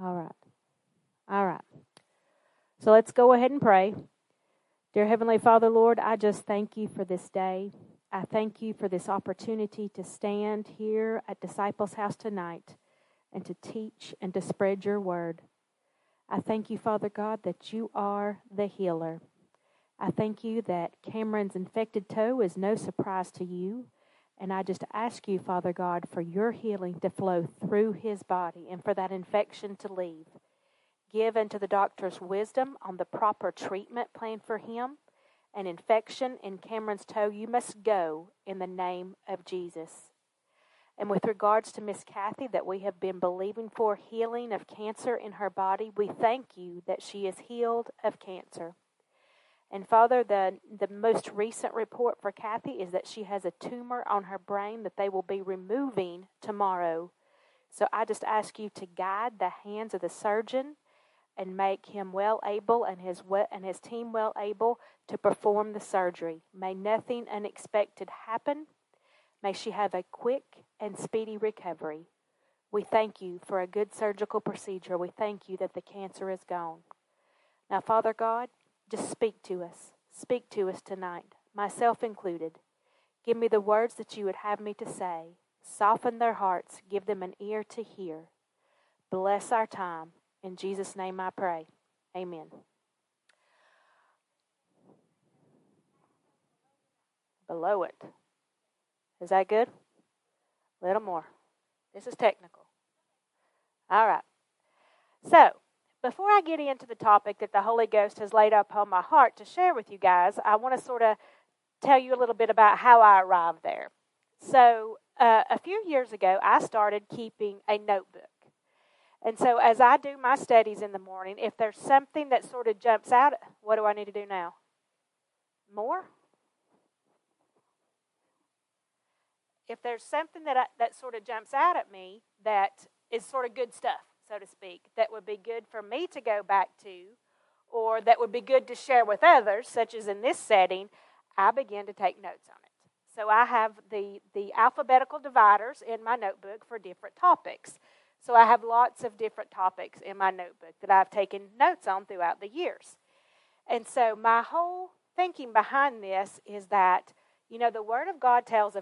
All right. So let's go ahead and pray. Dear Heavenly Father, Lord, I just thank you for this day. I thank you for this opportunity to stand here at Disciples House tonight and to teach and to spread your word. I thank you, Father God, that you are the healer. I thank you that Cameron's infected toe is no surprise to you. And I just ask you, Father God, for your healing to flow through his body and for that infection to leave. Give unto the doctors wisdom on the proper treatment plan for him. An infection in Cameron's toe, you must go in the name of Jesus. And with regards to Miss Kathy, that we have been believing for healing of cancer in her body, we thank you that she is healed of cancer. And Father, the most recent report for Kathy is that she has a tumor on her brain that they will be removing tomorrow. So I just ask you to guide the hands of the surgeon and make him well able and his team well able to perform the surgery. May nothing unexpected happen. May she have a quick and speedy recovery. We thank you for a good surgical procedure. We thank you that the cancer is gone. Now, Father God, just speak to us. Speak to us tonight, myself included. Give me the words that you would have me to say. Soften their hearts. Give them an ear to hear. Bless our time. In Jesus' name I pray. Amen. Below it. Is that good? A little more. This is technical. All right. So, before I get into the topic that the Holy Ghost has laid upon my heart to share with you guys, I want to sort of tell you a little bit about how I arrived there. So, a few years ago, I started keeping a notebook. And so as I do my studies in the morning, if there's something that sort of jumps out, what do I need to do now? More? If there's something that sort of jumps out at me that is sort of good stuff, so to speak, that would be good for me to go back to, or that would be good to share with others, such as in this setting, I begin to take notes on it. So I have the alphabetical dividers in my notebook for different topics. So I have lots of different topics in my notebook that I've taken notes on throughout the years. And so my whole thinking behind this is that, you know, the Word of God tells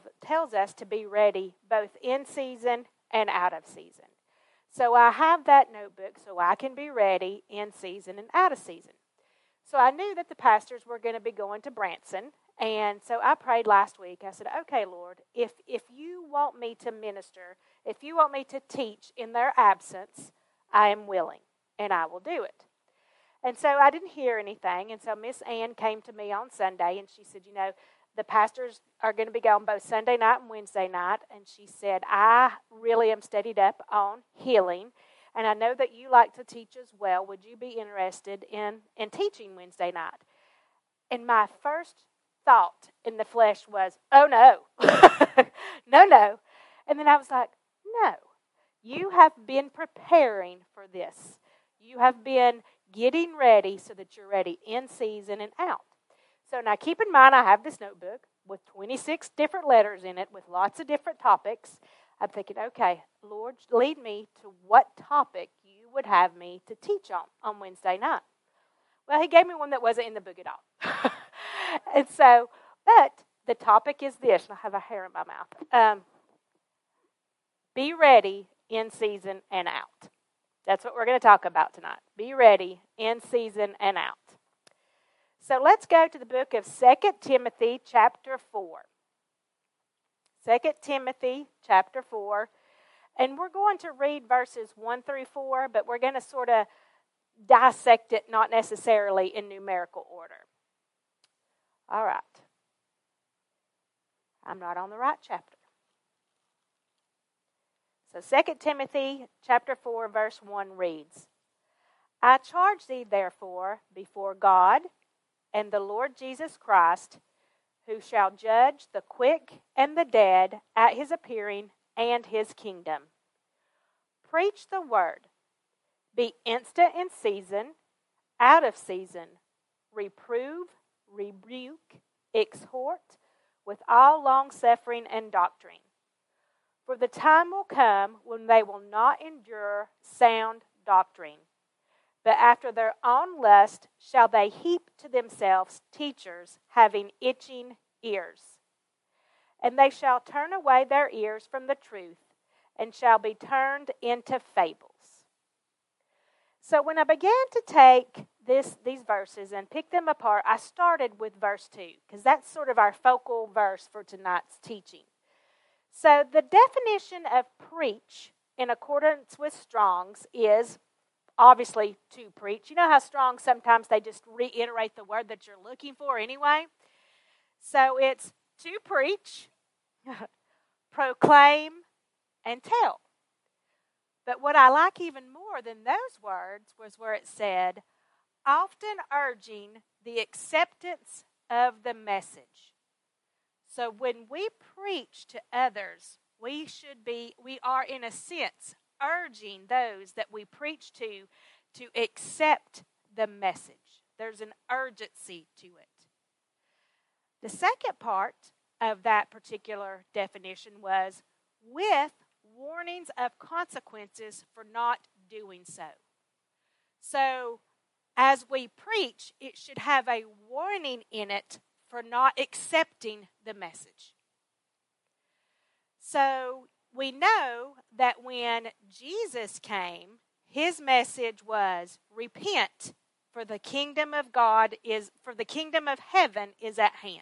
us to be ready both in season and out of season. So I have that notebook so I can be ready in season and out of season. So I knew that the pastors were going to be going to Branson. And so I prayed last week. I said, okay, Lord, if you want me to minister, if you want me to teach in their absence, I am willing, and I will do it. And so I didn't hear anything. And so Miss Ann came to me on Sunday, and she said, you know, the pastors are going to be gone both Sunday night and Wednesday night. And she said, I really am studied up on healing, and I know that you like to teach as well. Would you be interested in teaching Wednesday night? And my first thought in the flesh was, oh no, no. And then I was like, no, you have been preparing for this. You have been getting ready so that you're ready in season and out. So now keep in mind, I have this notebook with 26 different letters in it with lots of different topics. I'm thinking, okay, Lord, lead me to what topic you would have me to teach on Wednesday night. Well, he gave me one that wasn't in the book at all. And so, but the topic is this. I have a hair in my mouth. Be ready in season and out. That's what we're going to talk about tonight. Be ready in season and out. So let's go to the book of 2 Timothy chapter 4. 2 Timothy chapter 4. And we're going to read verses 1 through 4, but we're going to sort of dissect it, not necessarily in numerical order. All right. I'm not on the right chapter. So 2 Timothy chapter 4, verse 1 reads, I charge thee therefore before God and the Lord Jesus Christ, who shall judge the quick and the dead at his appearing and his kingdom. Preach the word. Be instant in season, out of season. Reprove, rebuke, exhort, with all long-suffering and doctrine. For the time will come when they will not endure sound doctrine. doctrine. But after their own lust shall they heap to themselves teachers having itching ears. And they shall turn away their ears from the truth and shall be turned into fables. So when I began to take these verses and pick them apart, I started with verse 2, because that's sort of our focal verse for tonight's teaching. So the definition of preach in accordance with Strong's is obviously to preach. You know how strong sometimes they just reiterate the word that you're looking for anyway? So it's to preach, proclaim, and tell. But what I like even more than those words was where it said, often urging the acceptance of the message. So when we preach to others, we are in a sense urging those that we preach to accept the message. There's an urgency to it. The second part of that particular definition was with warnings of consequences for not doing so. So as we preach, it should have a warning in it for not accepting the message. So we know that when Jesus came, his message was, repent, for the kingdom of heaven is at hand.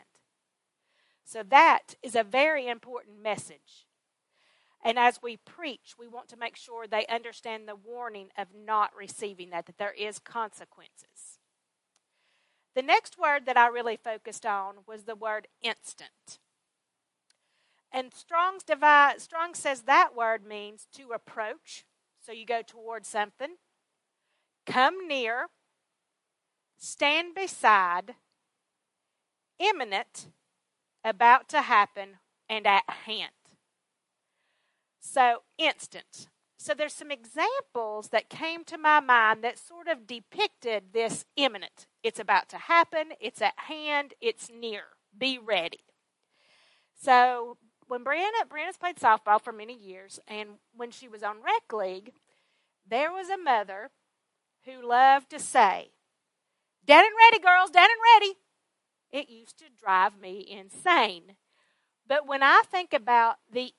So that is a very important message. And as we preach, we want to make sure they understand the warning of not receiving that there is consequences. The next word that I really focused on was the word instant. And Strong's says that word means to approach, so you go towards something, come near, stand beside, imminent, about to happen, and at hand. So, instant. So there's some examples that came to my mind that sort of depicted this imminent. It's about to happen. It's at hand. It's near. Be ready. So when Brianna's played softball for many years, and when she was on rec league, there was a mother who loved to say, down and ready, girls, down and ready. It used to drive me insane. But when I think about the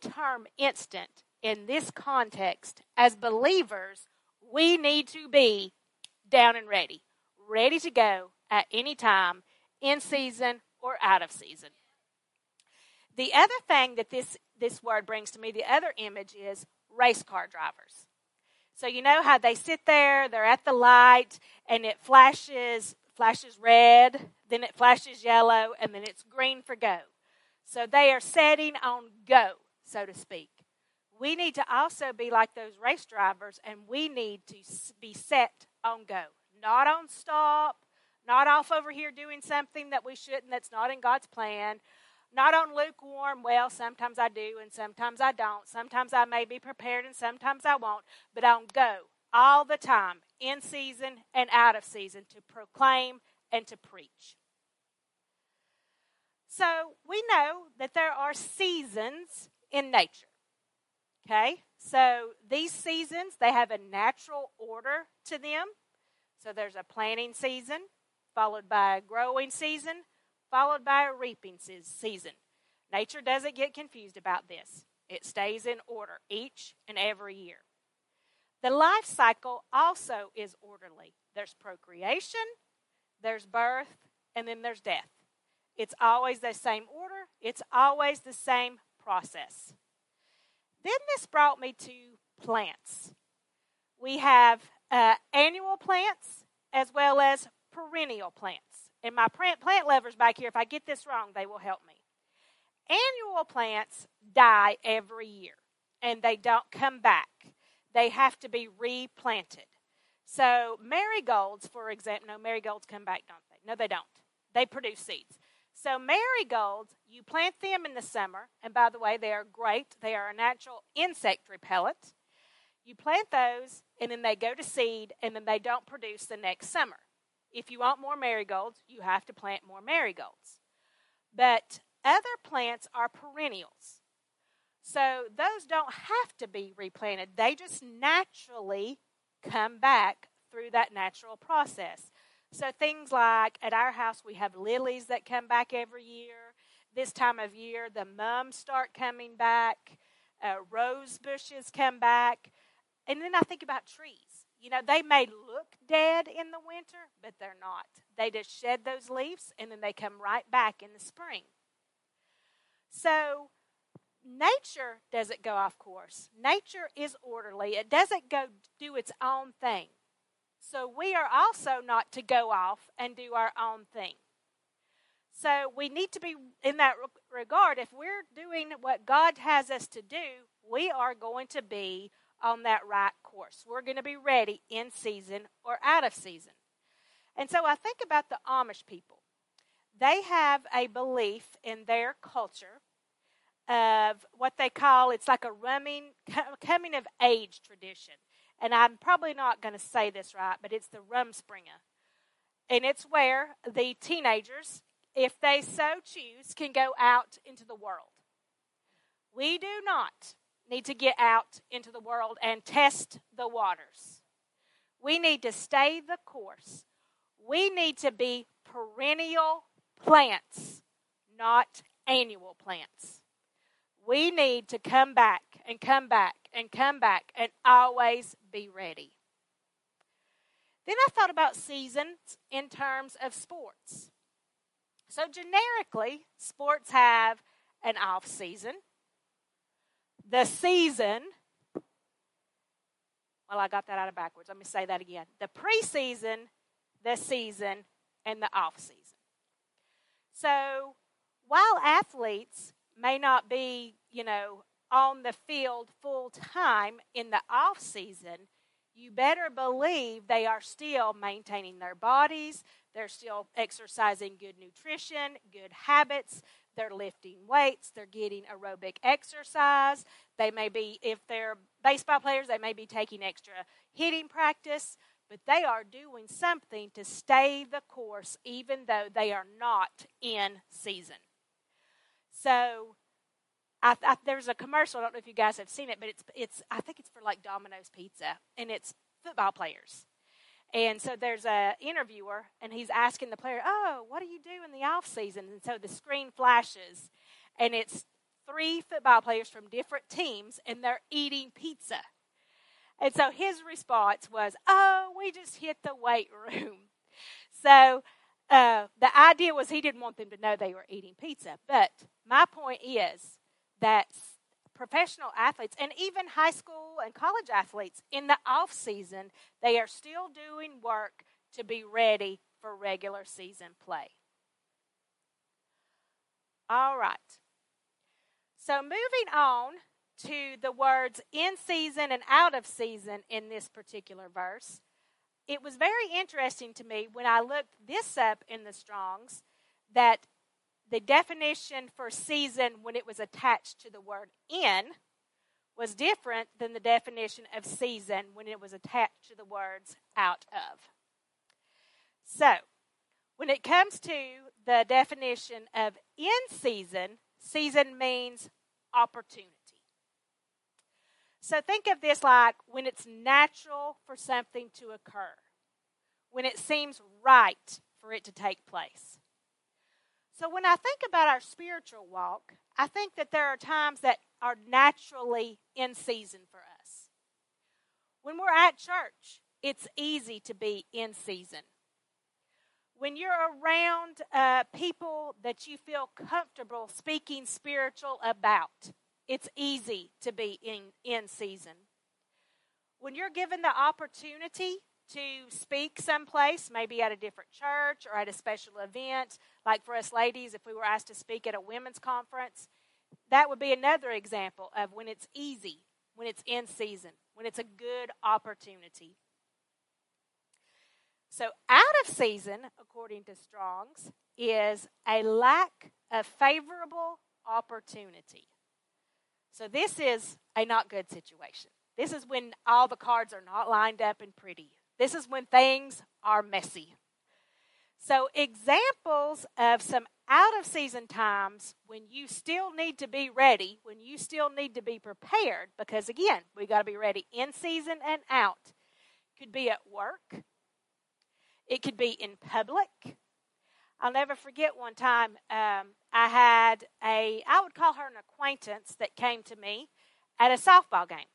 term instant in this context, as believers, we need to be down and ready, ready to go at any time, in season or out of season. The other thing that this word brings to me, the other image, is race car drivers. So you know how they sit there, they're at the light, and it flashes red, then it flashes yellow, and then it's green for go. So they are setting on go, so to speak. We need to also be like those race drivers, and we need to be set on go, not on stop, not off over here doing something that we shouldn't, that's not in God's plan, not on lukewarm. Well, sometimes I do, and sometimes I don't. Sometimes I may be prepared, and sometimes I won't, but on go all the time, in season and out of season, to proclaim and to preach. So we know that there are seasons in nature, okay? So these seasons, they have a natural order to them. So there's a planting season, followed by a growing season, followed by a reaping season. Nature doesn't get confused about this. It stays in order each and every year. The life cycle also is orderly. There's procreation, there's birth, and then there's death. It's always the same order. It's always the same process. Then this brought me to plants. We have annual plants as well as perennial plants. And my plant lovers back here, if I get this wrong, they will help me. Annual plants die every year, and they don't come back. They have to be replanted. So marigolds, for example, no, marigolds come back, don't they? No, they don't. They produce seeds. So marigolds, you plant them in the summer, and by the way, they are great. They are a natural insect repellent. You plant those, and then they go to seed, and then they don't produce the next summer. If you want more marigolds, you have to plant more marigolds. But other plants are perennials. So those don't have to be replanted. They just naturally come back through that natural process. So things like at our house, we have lilies that come back every year. This time of year, the mums start coming back. Rose bushes come back. And then I think about trees. You know, they may look dead in the winter, but they're not. They just shed those leaves, and then they come right back in the spring. So nature doesn't go off course. Nature is orderly. It doesn't go do its own thing. So we are also not to go off and do our own thing. So we need to be, in that regard, if we're doing what God has us to do, we are going to be on that right course. We're going to be ready in season or out of season. And so I think about the Amish people. They have a belief in their culture of what they call, it's like a coming of age tradition. And I'm probably not going to say this right, but it's the Rumspringa. And it's where the teenagers, if they so choose, can go out into the world. We do not need to get out into the world and test the waters. We need to stay the course. We need to be perennial plants, not annual plants. We need to come back and come back and come back and always be ready. Then I thought about seasons in terms of sports. So generically, sports have an off season, the season, well, I got that out of backwards. Let me say that again. The preseason, the season, and the off season. So while athletes may not be, on the field full time in the off season, you better believe they are still maintaining their bodies. They're still exercising good nutrition, good habits. They're lifting weights. They're getting aerobic exercise. They may be, if they're baseball players, they may be taking extra hitting practice. But they are doing something to stay the course, even though they are not in season. So there's a commercial. I don't know if you guys have seen it, but it's I think it's for like Domino's Pizza, and it's football players. And so there's an interviewer, and he's asking the player, oh, what do you do in the off season? And so the screen flashes, and it's 3 football players from different teams, and they're eating pizza. And so his response was, oh, we just hit the weight room. So the idea was he didn't want them to know they were eating pizza. But my point is that professional athletes, and even high school and college athletes, in the off season, they are still doing work to be ready for regular season play. All right. So moving on to the words in season and out of season in this particular verse. It was very interesting to me when I looked this up in the Strong's that the definition for season when it was attached to the word in was different than the definition of season when it was attached to the words out of. So, when it comes to the definition of in season, season means opportunity. So think of this like when it's natural for something to occur, when it seems right for it to take place. So when I think about our spiritual walk, I think that there are times that are naturally in season for us. When we're at church, it's easy to be in season. When you're around people that you feel comfortable speaking spiritual about, it's easy to be in season. When you're given the opportunity to speak someplace, maybe at a different church or at a special event. Like for us ladies, if we were asked to speak at a women's conference, that would be another example of when it's easy, when it's in season, when it's a good opportunity. So out of season, according to Strong's, is a lack of favorable opportunity. So this is a not good situation. This is when all the cards are not lined up and pretty. This is when things are messy. So examples of some out-of-season times when you still need to be ready, when you still need to be prepared, because, again, we got to be ready in season and out, could be at work. It could be in public. I'll never forget one time I had I would call her an acquaintance that came to me at a softball game.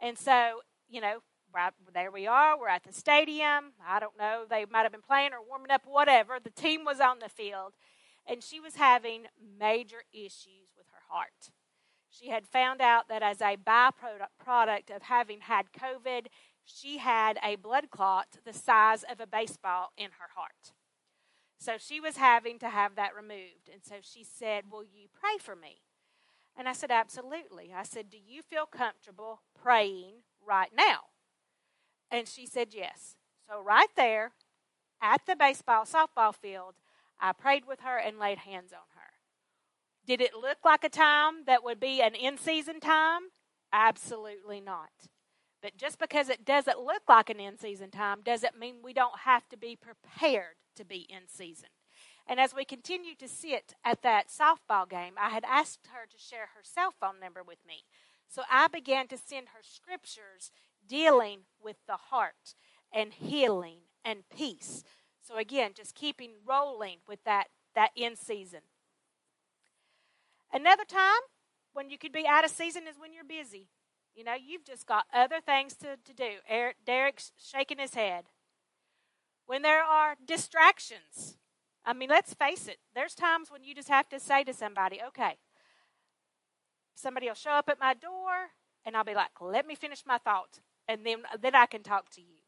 And so, you know, right there we are. We're at the stadium. I don't know. They might have been playing or warming up, whatever. The team was on the field, and she was having major issues with her heart. She had found out that as a byproduct of having had COVID, she had a blood clot the size of a baseball in her heart. So she was having to have that removed. And so she said, "Will you pray for me?" And I said, "Absolutely." I said, "Do you feel comfortable praying right now?" And she said, "Yes." So right there at the softball field, I prayed with her and laid hands on her. Did it look like a time that would be an in-season time? Absolutely not. But just because it doesn't look like an in-season time doesn't mean we don't have to be prepared to be in season. And as we continued to sit at that softball game, I had asked her to share her cell phone number with me. So I began to send her scriptures dealing with the heart and healing and peace. So again, just keeping rolling with that in season. Another time when you could be out of season is when you're busy. You know, you've just got other things to do. Derek's shaking his head. When there are distractions. I mean, let's face it. There's times when you just have to say to somebody, okay, somebody will show up at my door, and I'll be like, let me finish my thought, and then I can talk to you.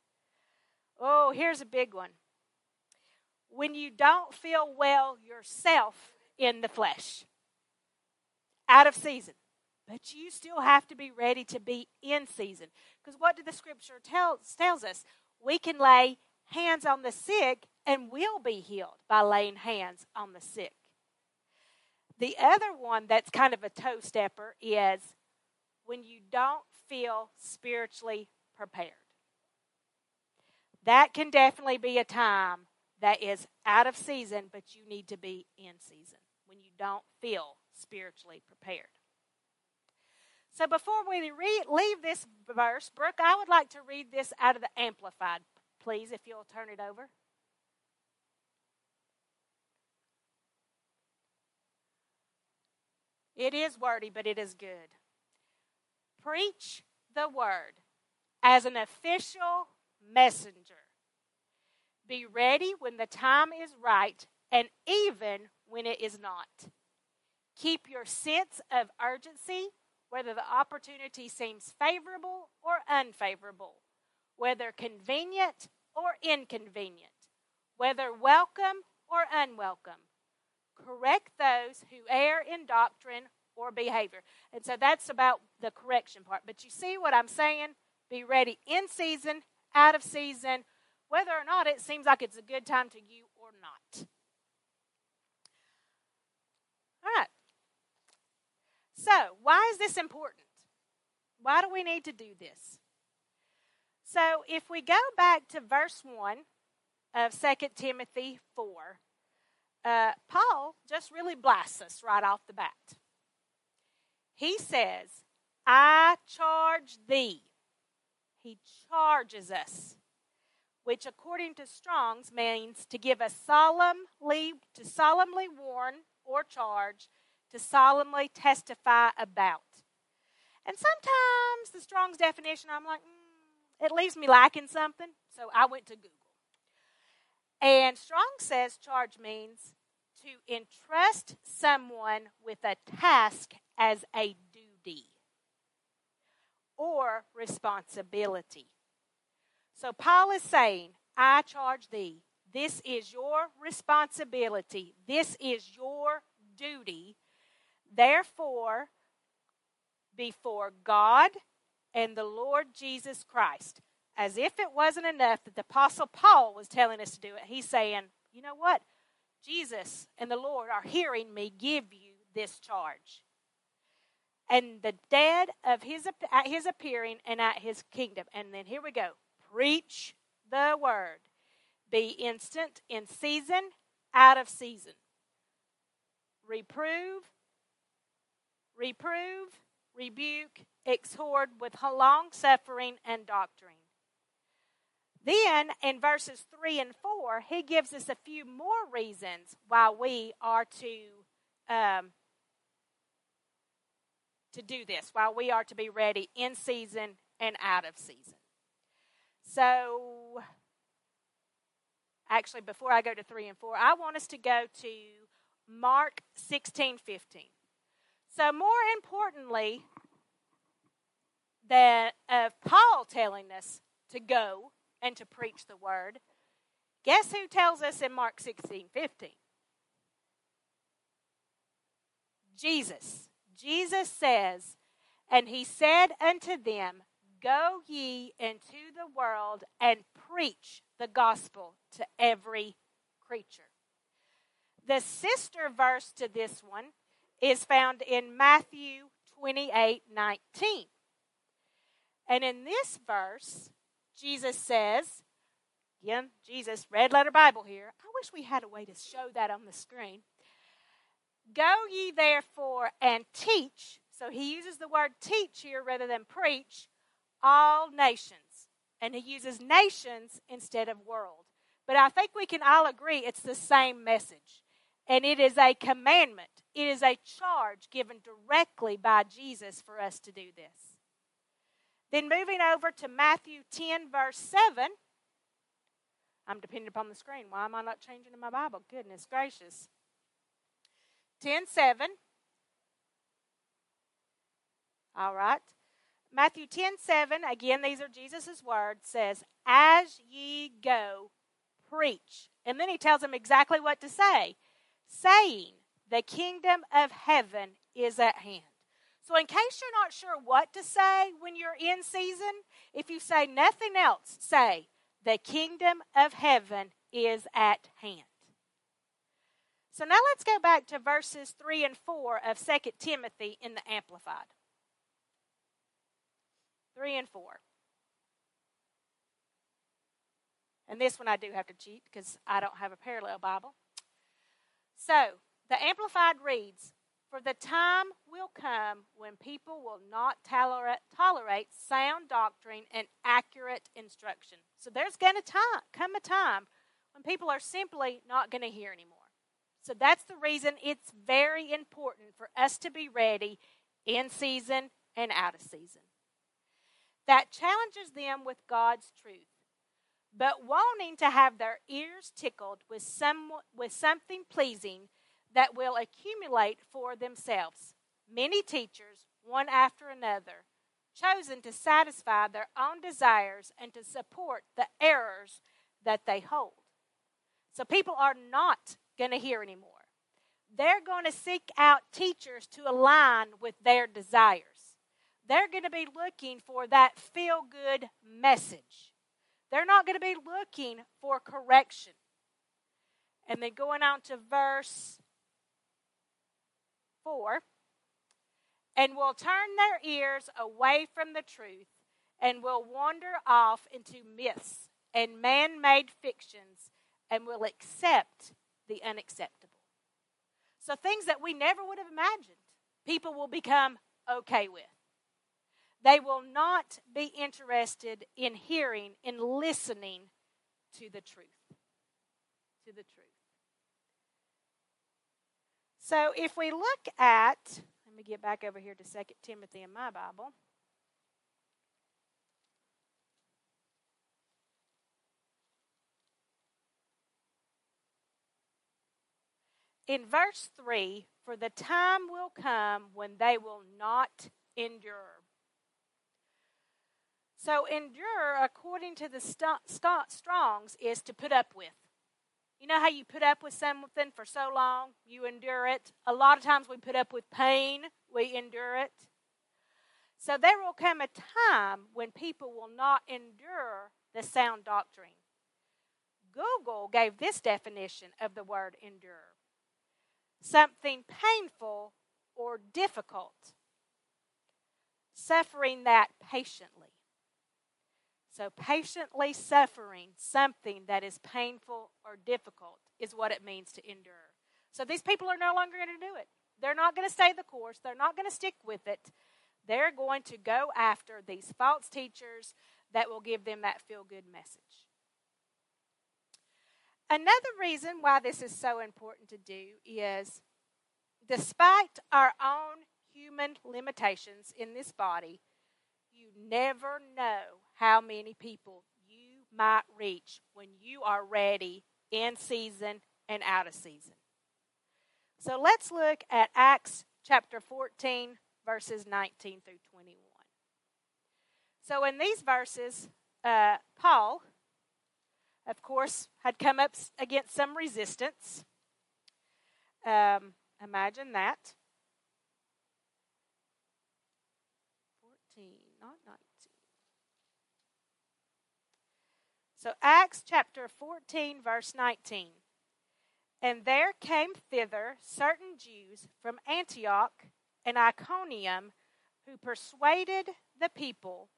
Oh, here's a big one. When you don't feel well yourself in the flesh, out of season, but you still have to be ready to be in season. Because what do the scripture tells us? We can lay hands on the sick and will be healed by laying hands on the sick. The other one that's kind of a toe stepper is when you don't feel spiritually prepared. That can definitely be a time that is out of season, but you need to be in season when you don't feel spiritually prepared. So before we leave this verse, Brooke, I would like to read this out of the Amplified, please, if you'll turn it over. It is wordy, but it is good. Preach the word as an official messenger. Be ready when the time is right and even when it is not. Keep your sense of urgency, whether the opportunity seems favorable or unfavorable, whether convenient or inconvenient, whether welcome or unwelcome. Correct those who err in doctrine or behavior. And so that's about the correction part. But you see what I'm saying? Be ready in season, out of season, whether or not it seems like it's a good time to you or not. All right. So why is this important? Why do we need to do this? So if we go back to verse 1 of 2 Timothy 4, Paul just really blasts us right off the bat. He says, I charge thee. He charges us, which according to Strong's means to give us solemnly warn or charge, to solemnly testify about. And sometimes the Strong's definition, I'm like, it leaves me lacking something, so I went to Google. And Strong says charge means to entrust someone with a task as a duty or responsibility. So Paul is saying, I charge thee. This is your responsibility. This is your duty. Therefore, before God and the Lord Jesus Christ. As if it wasn't enough that the Apostle Paul was telling us to do it. He's saying, you know what? Jesus and the Lord are hearing me give you this charge. And the dead of at his appearing and at his kingdom. And then here we go. Preach the word. Be instant in season, out of season. Reprove, rebuke, exhort with long suffering and doctrine. Then in verses 3 and 4, he gives us a few more reasons why we are to do this, why we are to be ready in season and out of season. So, actually, before I go to 3 and 4, I want us to go to Mark 16:15. So more importantly than of Paul telling us to go and to preach the word, guess who tells us in Mark 16:15? Jesus. Jesus says, and he said unto them, Go ye into the world and preach the gospel to every creature. The sister verse to this one is found in Matthew 28:19. And in this verse, Jesus says, again, Jesus, red letter Bible here. I wish we had a way to show that on the screen. Go ye therefore and teach. So he uses the word teach here rather than preach. All nations. And he uses nations instead of world. But I think we can all agree it's the same message. And it is a commandment. It is a charge given directly by Jesus for us to do this. Then moving over to Matthew 10, verse 7. I'm dependent upon the screen. Why am I not changing in my Bible? Goodness gracious. 10:7. All right. Matthew 10:7, again, these are Jesus' words, says, As ye go, preach. And then he tells them exactly what to say, saying, The kingdom of heaven is at hand. So in case you're not sure what to say when you're in season, if you say nothing else, say, The kingdom of heaven is at hand. So now let's go back to verses 3 and 4 of 2 Timothy in the Amplified. 3 and 4. And this one I do have to cheat because I don't have a parallel Bible. So, the Amplified reads, For the time will come when people will not tolerate sound doctrine and accurate instruction. So there's going to come a time when people are simply not going to hear anymore. So that's the reason it's very important for us to be ready in season and out of season. That challenges them with God's truth, but wanting to have their ears tickled with something pleasing that will accumulate for themselves. Many teachers, one after another, chosen to satisfy their own desires and to support the errors that they hold. So people are not going to hear anymore. They're going to seek out teachers to align with their desires. They're going to be looking for that feel-good message. They're not going to be looking for correction. And then going on to verse 4. And will turn their ears away from the truth and will wander off into myths and man-made fictions and will accept the unacceptable. So things that we never would have imagined, people will become okay with. They will not be interested in hearing and listening to the truth. So if we look at, let me get back over here to 2 Timothy in my Bible. In verse 3, for the time will come when they will not endure. So endure, according to the Strong's, is to put up with. You know how you put up with something for so long? You endure it. A lot of times we put up with pain. We endure it. So there will come a time when people will not endure the sound doctrine. Google gave this definition of the word endure. Something painful or difficult. Suffering that patiently. So patiently suffering something that is painful or difficult is what it means to endure. So these people are no longer going to do it. They're not going to stay the course. They're not going to stick with it. They're going to go after these false teachers. that will give them that feel-good message. Another reason why this is so important to do is, despite our own human limitations in this body, you never know how many people you might reach when you are ready in season and out of season. So let's look at Acts chapter 14, verses 19 through 21. So in these verses, Paul, of course, had come up against some resistance. Imagine that. 14, not 19. So Acts chapter 14, verse 19. And there came thither certain Jews from Antioch and Iconium, who persuaded the people,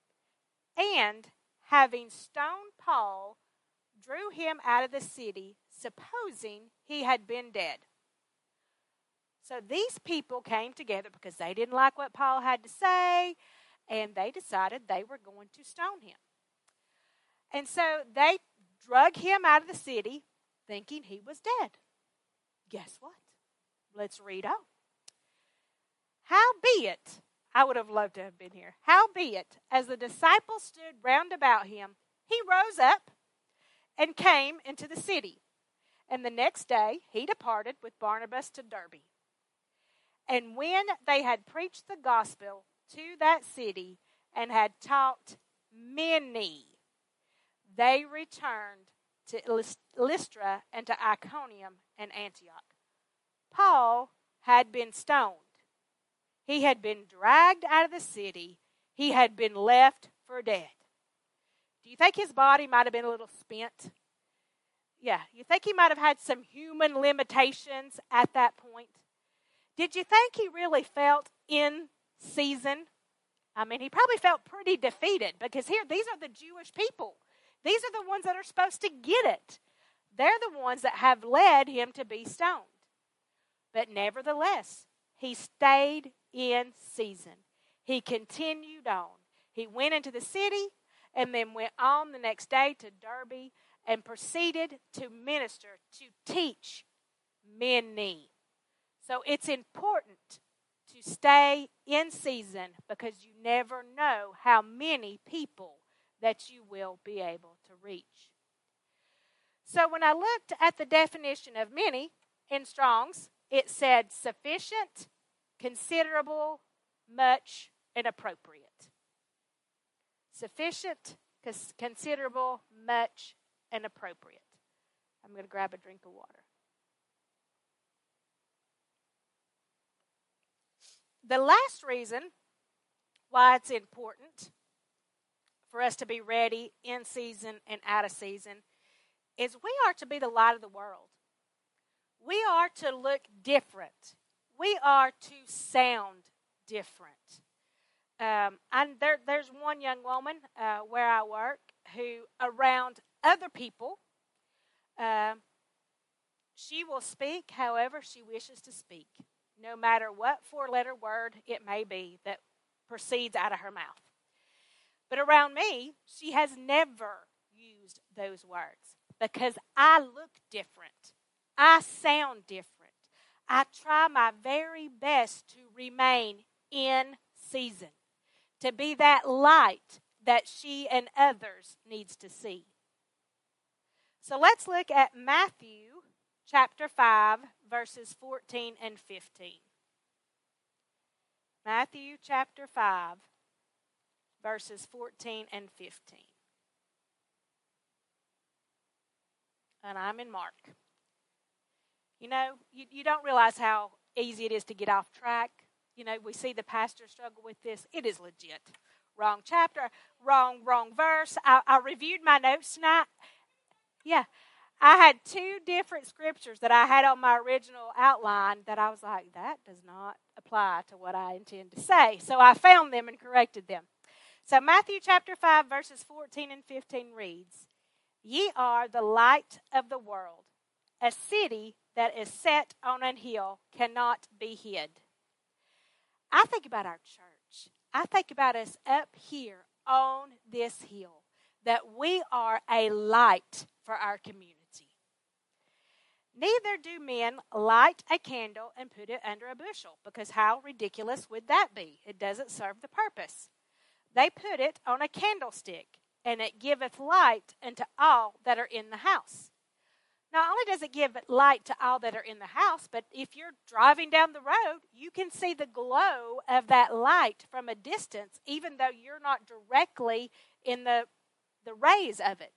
and having stoned Paul, drew him out of the city, supposing he had been dead. So these people came together because they didn't like what Paul had to say, and they decided they were going to stone him. And so they drug him out of the city, thinking he was dead. Guess what? Let's read on. Howbeit, I would have loved to have been here. Howbeit, as the disciples stood round about him, he rose up and came into the city. And the next day he departed with Barnabas to Derbe. And when they had preached the gospel to that city and had taught many, they returned to Lystra and to Iconium and Antioch. Paul had been stoned. He had been dragged out of the city. He had been left for dead. Do you think his body might have been a little spent? Yeah, you think he might have had some human limitations at that point? Did you think he really felt in season? I mean, he probably felt pretty defeated, because here, these are the Jewish people. These are the ones that are supposed to get it. They're the ones that have led him to be stoned. But nevertheless, he stayed in season. He continued on. He went into the city and then went on the next day to Derbe and proceeded to minister, to teach many. So it's important to stay in season, because you never know how many people that you will be able to reach. So when I looked at the definition of many in Strong's, it said sufficient, considerable, much, and appropriate. Sufficient, considerable, much, and appropriate. I'm going to grab a drink of water. The last reason why it's important for us to be ready in season and out of season is we are to be the light of the world. We are to look different. We are to sound different. And there's one young woman where I work who, around other people, she will speak however she wishes to speak, no matter what four-letter word it may be that proceeds out of her mouth. But around me, she has never used those words, because I look different. I sound different. I try my very best to remain in season, to be that light that she and others needs to see. So let's look at Matthew chapter 5, verses 14 and 15. Matthew chapter 5, verses 14 and 15. And I'm in Mark. You know, you don't realize how easy it is to get off track. You know, we see the pastor struggle with this. It is legit. Wrong chapter, wrong verse. I reviewed my notes tonight. Yeah, I had two different scriptures that I had on my original outline that I was like, that does not apply to what I intend to say. So I found them and corrected them. So Matthew chapter 5, verses 14 and 15 reads, Ye are the light of the world. A city that is set on an hill cannot be hid. I think about our church. I think about us up here on this hill. that we are a light for our community. Neither do men light a candle and put it under a bushel, because how ridiculous would that be? It doesn't serve the purpose. They put it on a candlestick, and it giveth light unto all that are in the house. Not only does it give light to all that are in the house, but if you're driving down the road, you can see the glow of that light from a distance, even though you're not directly in the rays of it.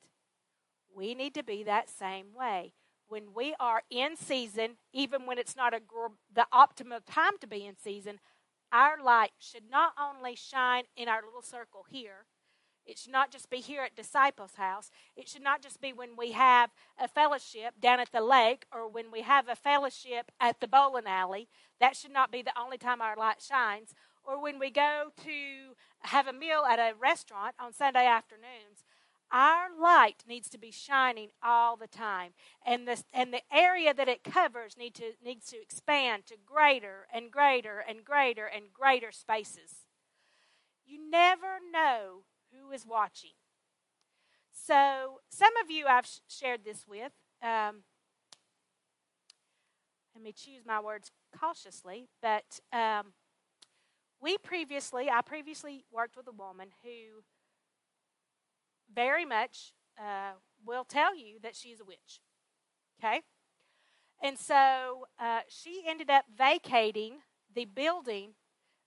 We need to be that same way. When we are in season, even when it's not the optimal time to be in season, our light should not only shine in our little circle here. It should not just be here at Disciples House. It should not just be when we have a fellowship down at the lake or when we have a fellowship at the bowling alley. That should not be the only time our light shines. Or when we go to have a meal at a restaurant on Sunday afternoons. Our light needs to be shining all the time. And the area that it covers needs to expand to greater and greater and greater and greater spaces. You never know who is watching. So some of you I've shared this with. Let me choose my words cautiously. But I previously worked with a woman who very much will tell you that she's a witch. Okay? And so she ended up vacating the building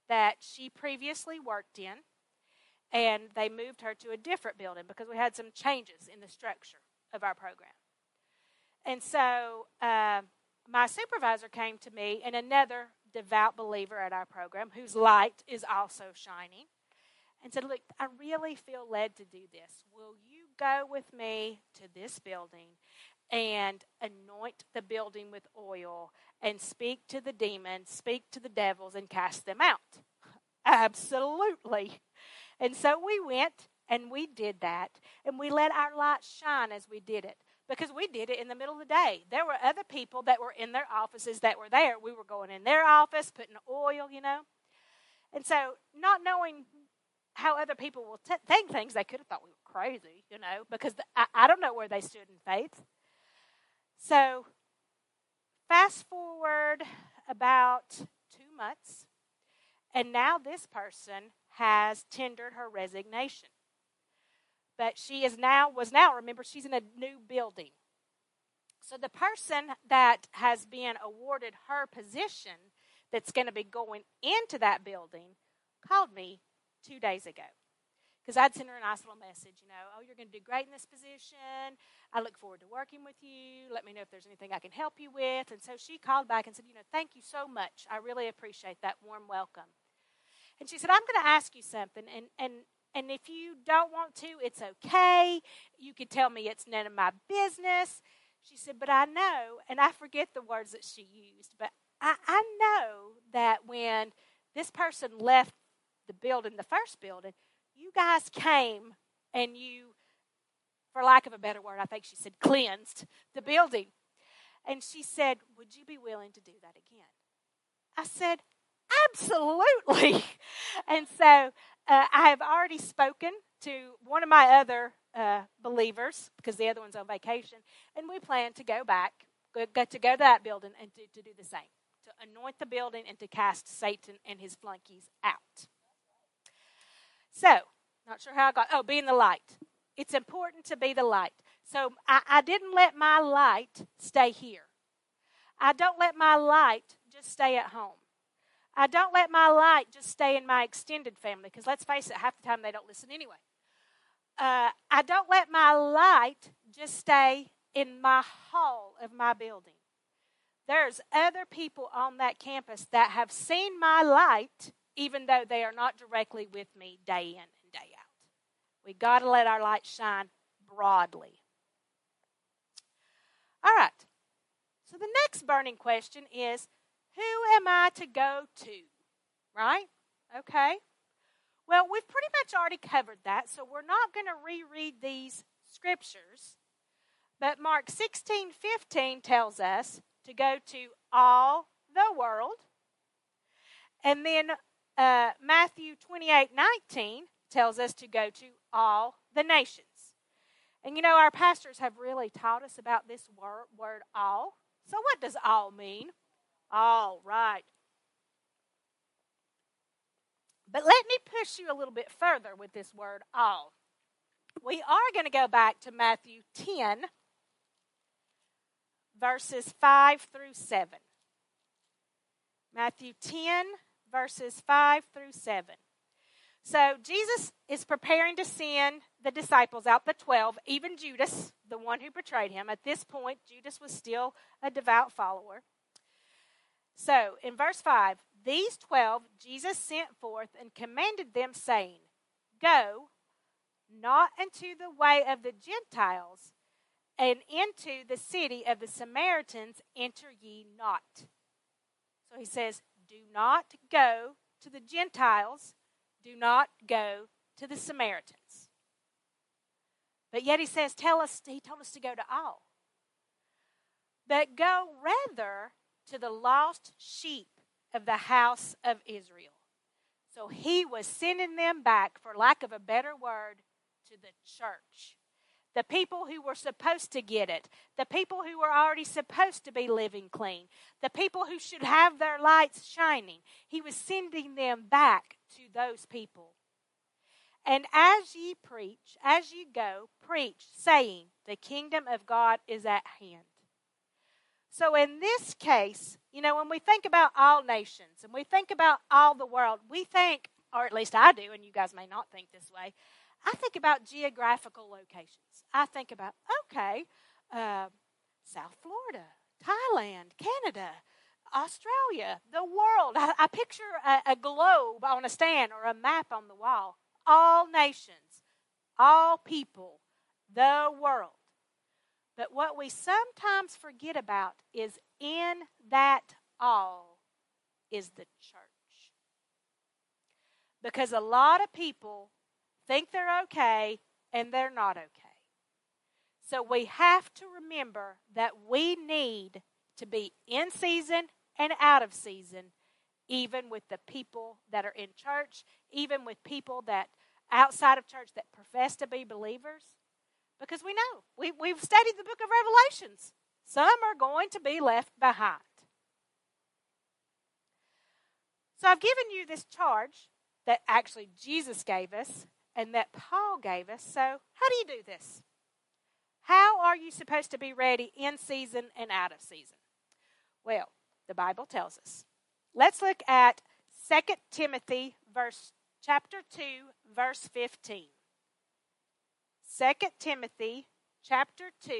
that she previously worked in. And they moved her to a different building because we had some changes in the structure of our program. And so my supervisor came to me and another devout believer at our program whose light is also shining and said, "Look, I really feel led to do this. Will you go with me to this building and anoint the building with oil and speak to the demons, speak to the devils and cast them out?" Absolutely. And so we went and we did that and we let our light shine as we did it because we did it in the middle of the day. There were other people that were in their offices that were there. We were going in their office, putting oil, you know. And so not knowing how other people will think things, they could have thought we were crazy, you know, because I don't know where they stood in faith. So fast forward about 2 months and now this person has tendered her resignation. But she was now, remember, she's in a new building. So the person that has been awarded her position that's going to be going into that building called me 2 days ago. Because I'd sent her a nice little message, you know, "Oh, you're going to do great in this position. I look forward to working with you. Let me know if there's anything I can help you with." And so she called back and said, "You know, thank you so much. I really appreciate that warm welcome." And she said, "I'm going to ask you something, and if you don't want to, it's okay. You could tell me it's none of my business." She said, "But I know," and I forget the words that she used, but I know that when this person left the building, the first building, you guys came and you, for lack of a better word, I think she said cleansed the building. And she said, "Would you be willing to do that again?" I said, "Absolutely." And so I have already spoken to one of my other believers because the other one's on vacation, and we plan to go back, go to that building and to do the same, to anoint the building and to cast Satan and his flunkies out. So, not sure how I got, being the light. It's important to be the light. So I didn't let my light stay here. I don't let my light just stay at home. I don't let my light just stay in my extended family, because let's face it, half the time they don't listen anyway. I don't let my light just stay in my hall of my building. There's other people on that campus that have seen my light, even though they are not directly with me day in and day out. We got to let our light shine broadly. All right. So the next burning question is, who am I to go to? Right? Okay. Well, we've pretty much already covered that, so we're not going to reread these scriptures. But Mark 16:15 tells us to go to all the world. And then Matthew 28:19 tells us to go to all the nations. And you know, our pastors have really taught us about this word all. So what does all mean? All right. But let me push you a little bit further with this word all. We are going to go back to Matthew 10, verses 5 through 7. Matthew 10, verses 5 through 7. So Jesus is preparing to send the disciples out, the 12, even Judas, the one who betrayed him. At this point, Judas was still a devout follower. So in verse 5, these 12 Jesus sent forth and commanded them, saying, Go not into the way of the Gentiles, and into the city of the Samaritans enter ye not. So he says, do not go to the Gentiles, do not go to the Samaritans. But yet he says, he told us to go to all. But go rather to the lost sheep of the house of Israel. So he was sending them back, for lack of a better word, to the church. The people who were supposed to get it. The people who were already supposed to be living clean. The people who should have their lights shining. He was sending them back to those people. And as ye preach, as ye go, preach, saying, the kingdom of God is at hand. So in this case, you know, when we think about all nations and we think about all the world, we think, or at least I do, and you guys may not think this way, I think about geographical locations. I think about, okay, South Florida, Thailand, Canada, Australia, the world. I picture a globe on a stand or a map on the wall. All nations, all people, the world. But what we sometimes forget about is in that all is the church. Because a lot of people think they're okay, and they're not okay. So we have to remember that we need to be in season and out of season, even with the people that are in church, even with people that outside of church that profess to be believers, because we know. We've studied the book of Revelations. Some are going to be left behind. So I've given you this charge that actually Jesus gave us, and that Paul gave us. So how do you do this? How are you supposed to be ready in season and out of season? Well, the Bible tells us. Let's look at 2 Timothy chapter 2, verse 15. 2 Timothy chapter 2,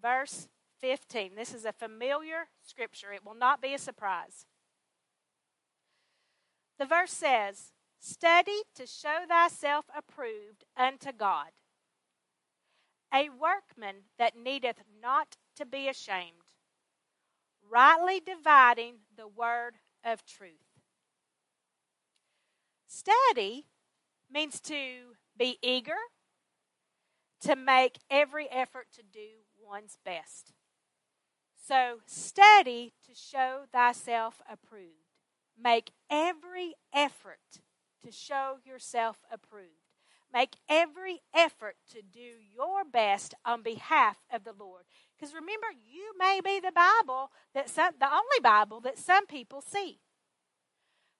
verse 15. This is a familiar scripture. It will not be a surprise. The verse says, Study to show thyself approved unto God, a workman that needeth not to be ashamed, rightly dividing the word of truth. Study means to be eager, to make every effort to do one's best. So study to show thyself approved. Make every effort to show yourself approved. Make every effort to do your best on behalf of the Lord. Because remember, you may be the only Bible that some people see.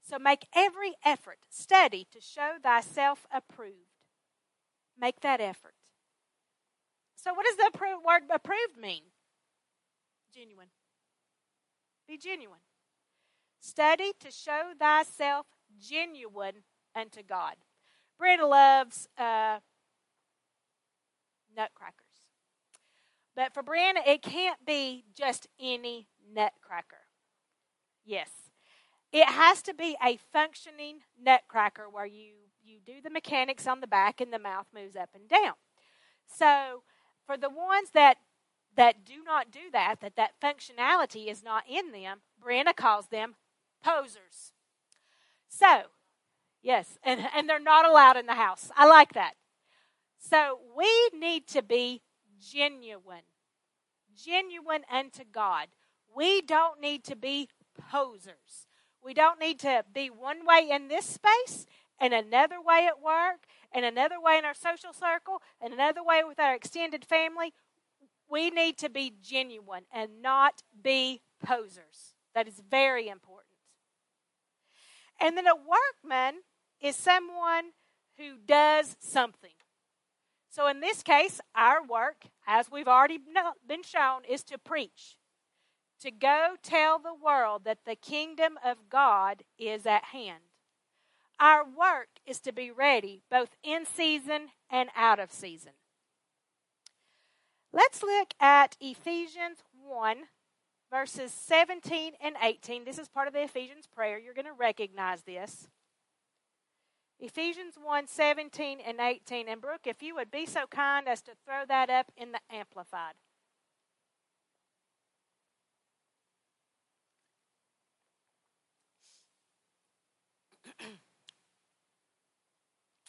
So make every effort. Study to show thyself approved. Make that effort. So what does the word approved mean? Genuine. Be genuine. Study to show thyself genuine unto God. Britta loves nutcrackers. But for Brianna, it can't be just any nutcracker. Yes. It has to be a functioning nutcracker where you do the mechanics on the back and the mouth moves up and down. So for the ones that do not do that functionality is not in them, Brianna calls them posers. So, yes, and they're not allowed in the house. I like that. So we need to be genuine unto God. We don't need to be posers. We don't need to be one way in this space and another way at work, and another way in our social circle, and another way with our extended family. We need to be genuine and not be posers. That is very important. And then a workman is someone who does something. So in this case, our work, as we've already been shown, is to preach. To go tell the world that the kingdom of God is at hand. Our work is to be ready, both in season and out of season. Let's look at Ephesians 1, verses 17 and 18. This is part of the Ephesians prayer. You're going to recognize this. Ephesians 1, 17 and 18. And Brooke, if you would be so kind as to throw that up in the Amplified.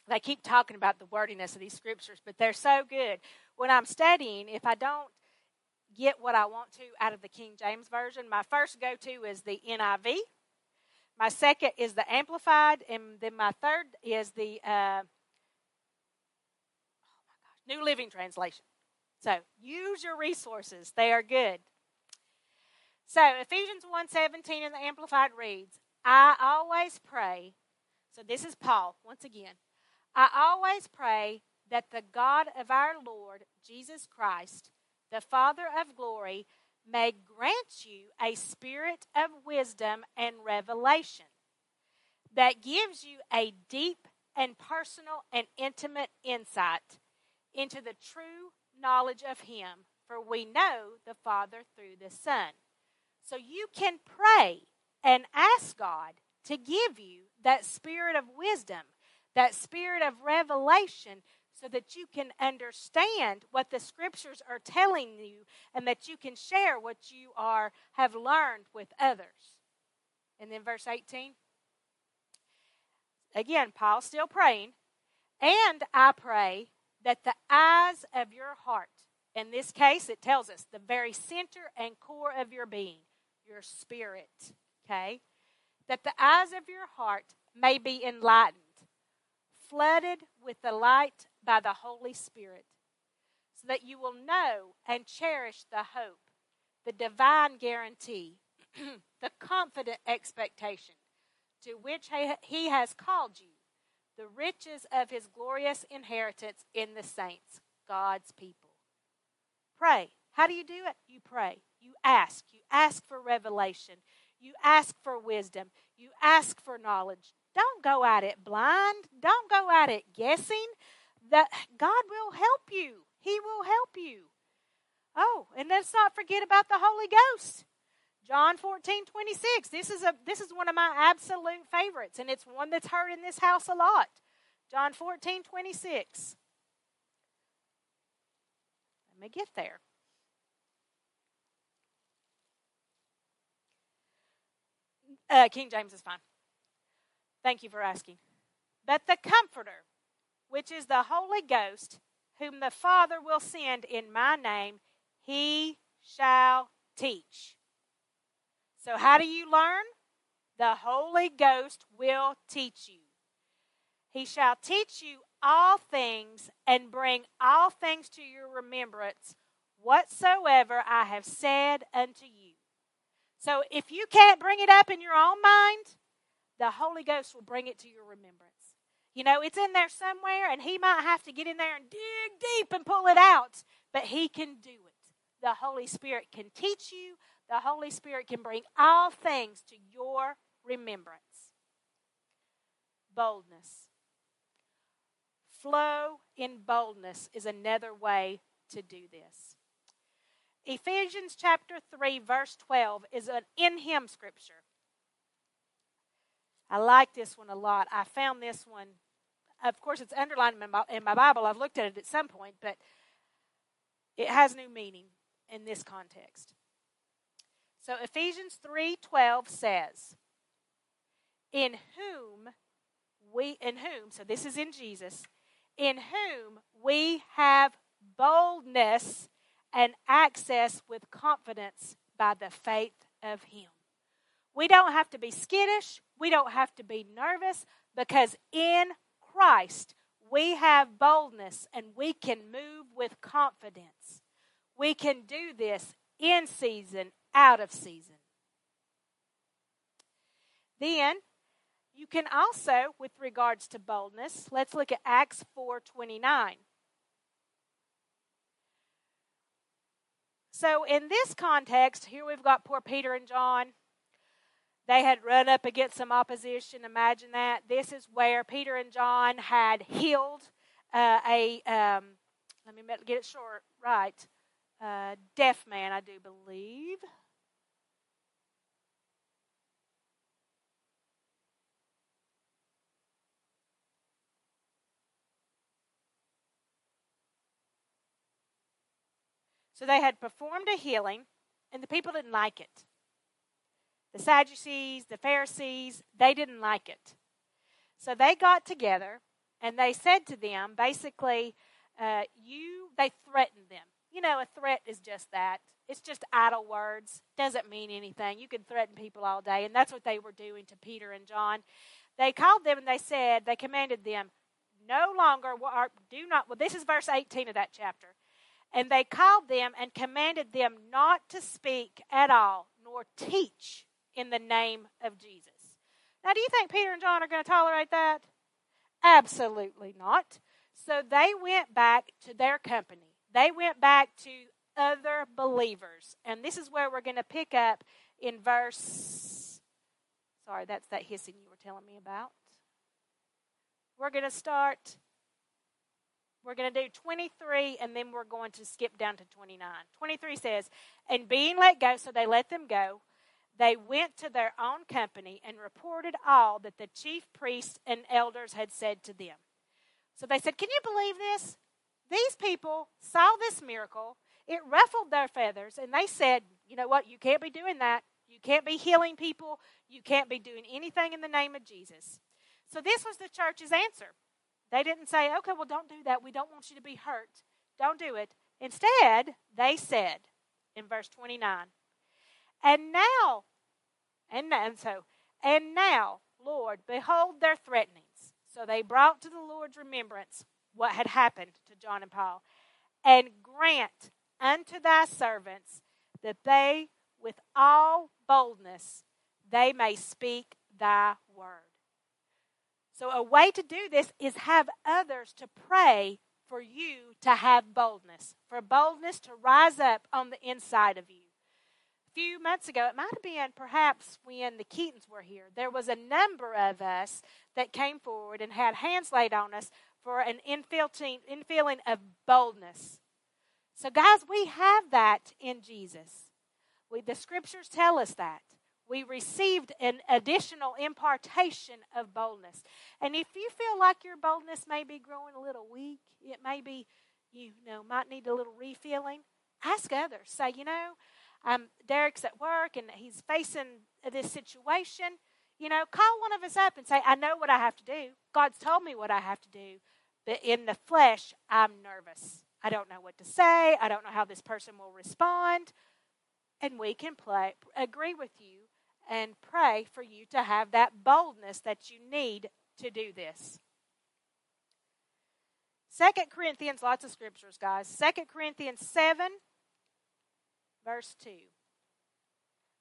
They keep talking about the wordiness of these scriptures, but they're so good. When I'm studying, if I don't get what I want to out of the King James Version, my first go-to is the NIV. My second is the Amplified, and then my third is the New Living Translation. So use your resources. They are good. So Ephesians 1:17 in the Amplified reads, I always pray, so this is Paul once again, I always pray that the God of our Lord Jesus Christ, the Father of glory, may grant you a spirit of wisdom and revelation that gives you a deep and personal and intimate insight into the true knowledge of Him, for we know the Father through the Son. So you can pray and ask God to give you that spirit of wisdom, that spirit of revelation, so that you can understand what the scriptures are telling you and that you can share what you have learned with others. And then verse 18. Again, Paul's still praying. And I pray that the eyes of your heart, in this case it tells us the very center and core of your being, your spirit, okay? That the eyes of your heart may be enlightened, flooded with the light by the Holy Spirit, so that you will know and cherish the hope, the divine guarantee, the confident expectation to which He has called you, the riches of His glorious inheritance in the saints, God's people. Pray. How do you do it? You pray. You ask. You ask for revelation. You ask for wisdom. You ask for knowledge. Don't go at it blind. Don't go at it guessing. That God will help you. He will help you. Oh, and let's not forget about the Holy Ghost. John 14:26. This is one of my absolute favorites, and it's one that's heard in this house a lot. John 14:26. Let me get there. King James is fine. Thank you for asking. But the Comforter, which is the Holy Ghost, whom the Father will send in my name, He shall teach. So how do you learn? The Holy Ghost will teach you. He shall teach you all things and bring all things to your remembrance, whatsoever I have said unto you. So if you can't bring it up in your own mind, the Holy Ghost will bring it to your remembrance. You know, it's in there somewhere, and He might have to get in there and dig deep and pull it out, but He can do it. The Holy Spirit can teach you. The Holy Spirit can bring all things to your remembrance. Boldness. Flow in boldness is another way to do this. Ephesians chapter 3, verse 12 is an in-him scripture. I like this one a lot. I found this one. Of course, it's underlined in my Bible. I've looked at it at some point, but it has new meaning in this context. So Ephesians 3:12 says, so this is in Jesus, in whom we have boldness and access with confidence by the faith of Him. We don't have to be skittish. We don't have to be nervous. because in Christ we have boldness and we can move with confidence. We can do this in season, out of season. Then, you can also, with regards to boldness, let's look at Acts 4:29. So in this context, here we've got poor Peter and John. They had run up against some opposition. Imagine that. This is where Peter and John had healed deaf man, I do believe. So they had performed a healing, and the people didn't like it. The Sadducees, the Pharisees, they didn't like it. So they got together, and they said to them, basically, they threatened them. You know, a threat is just that. It's just idle words. Doesn't mean anything. You can threaten people all day, and that's what they were doing to Peter and John. They called them, and they commanded them, this is verse 18 of that chapter. And they called them and commanded them not to speak at all, nor teach in the name of Jesus. Now, do you think Peter and John are going to tolerate that? Absolutely not. So they went back to their company. They went back to other believers. And this is where we're going to pick up in verse... Sorry, that's that hissing you were telling me about. We're going to do 23, and then we're going to skip down to 29. 23 says, and being let go, so they let them go, they went to their own company and reported all that the chief priests and elders had said to them. So they said, can you believe this? These people saw this miracle. It ruffled their feathers, and they said, you know what? You can't be doing that. You can't be healing people. You can't be doing anything in the name of Jesus. So this was the church's answer. They didn't say, okay, well, don't do that. We don't want you to be hurt. Don't do it. Instead, they said in verse 29, And now, Lord, behold their threatenings. So they brought to the Lord's remembrance what had happened to John and Paul. And grant unto thy servants that they, with all boldness, they may speak thy word. So a way to do this is have others to pray for you to have boldness, for boldness to rise up on the inside of you. A few months ago, it might have been perhaps when the Keatons were here, there was a number of us that came forward and had hands laid on us for an infilling of boldness. So guys, we have that in Jesus. The scriptures tell us that. We received an additional impartation of boldness. And if you feel like your boldness may be growing a little weak, it may be, might need a little refilling, ask others. Say, Derek's at work and he's facing this situation. Call one of us up and say, I know what I have to do. God's told me what I have to do. But in the flesh, I'm nervous. I don't know what to say. I don't know how this person will respond. And we can agree with you and pray for you to have that boldness that you need to do this. 2 Corinthians, lots of scriptures, guys. 2 Corinthians 7, verse 2.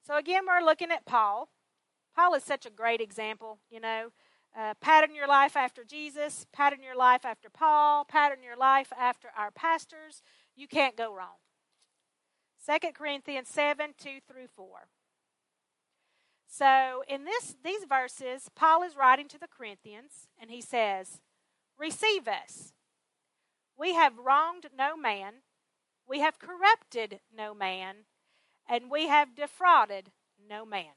So again, we're looking at Paul. Paul is such a great example, Pattern your life after Jesus. Pattern your life after Paul. Pattern your life after our pastors. You can't go wrong. 2 Corinthians 7, 2 through 4. So in these verses, Paul is writing to the Corinthians, and he says, receive us. We have wronged no man, we have corrupted no man, and we have defrauded no man.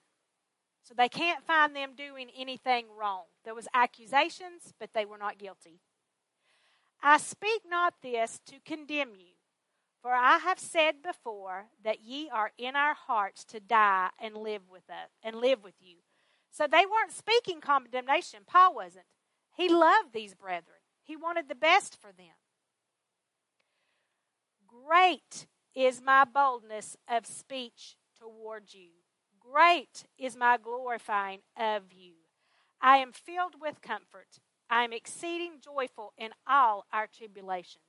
So they can't find them doing anything wrong. There was accusations, but they were not guilty. I speak not this to condemn you. For I have said before that ye are in our hearts to die and live with us and live with you. So they weren't speaking condemnation. Paul wasn't. He loved these brethren. He wanted the best for them. Great is my boldness of speech toward you. Great is my glorifying of you. I am filled with comfort. I am exceeding joyful in all our tribulations.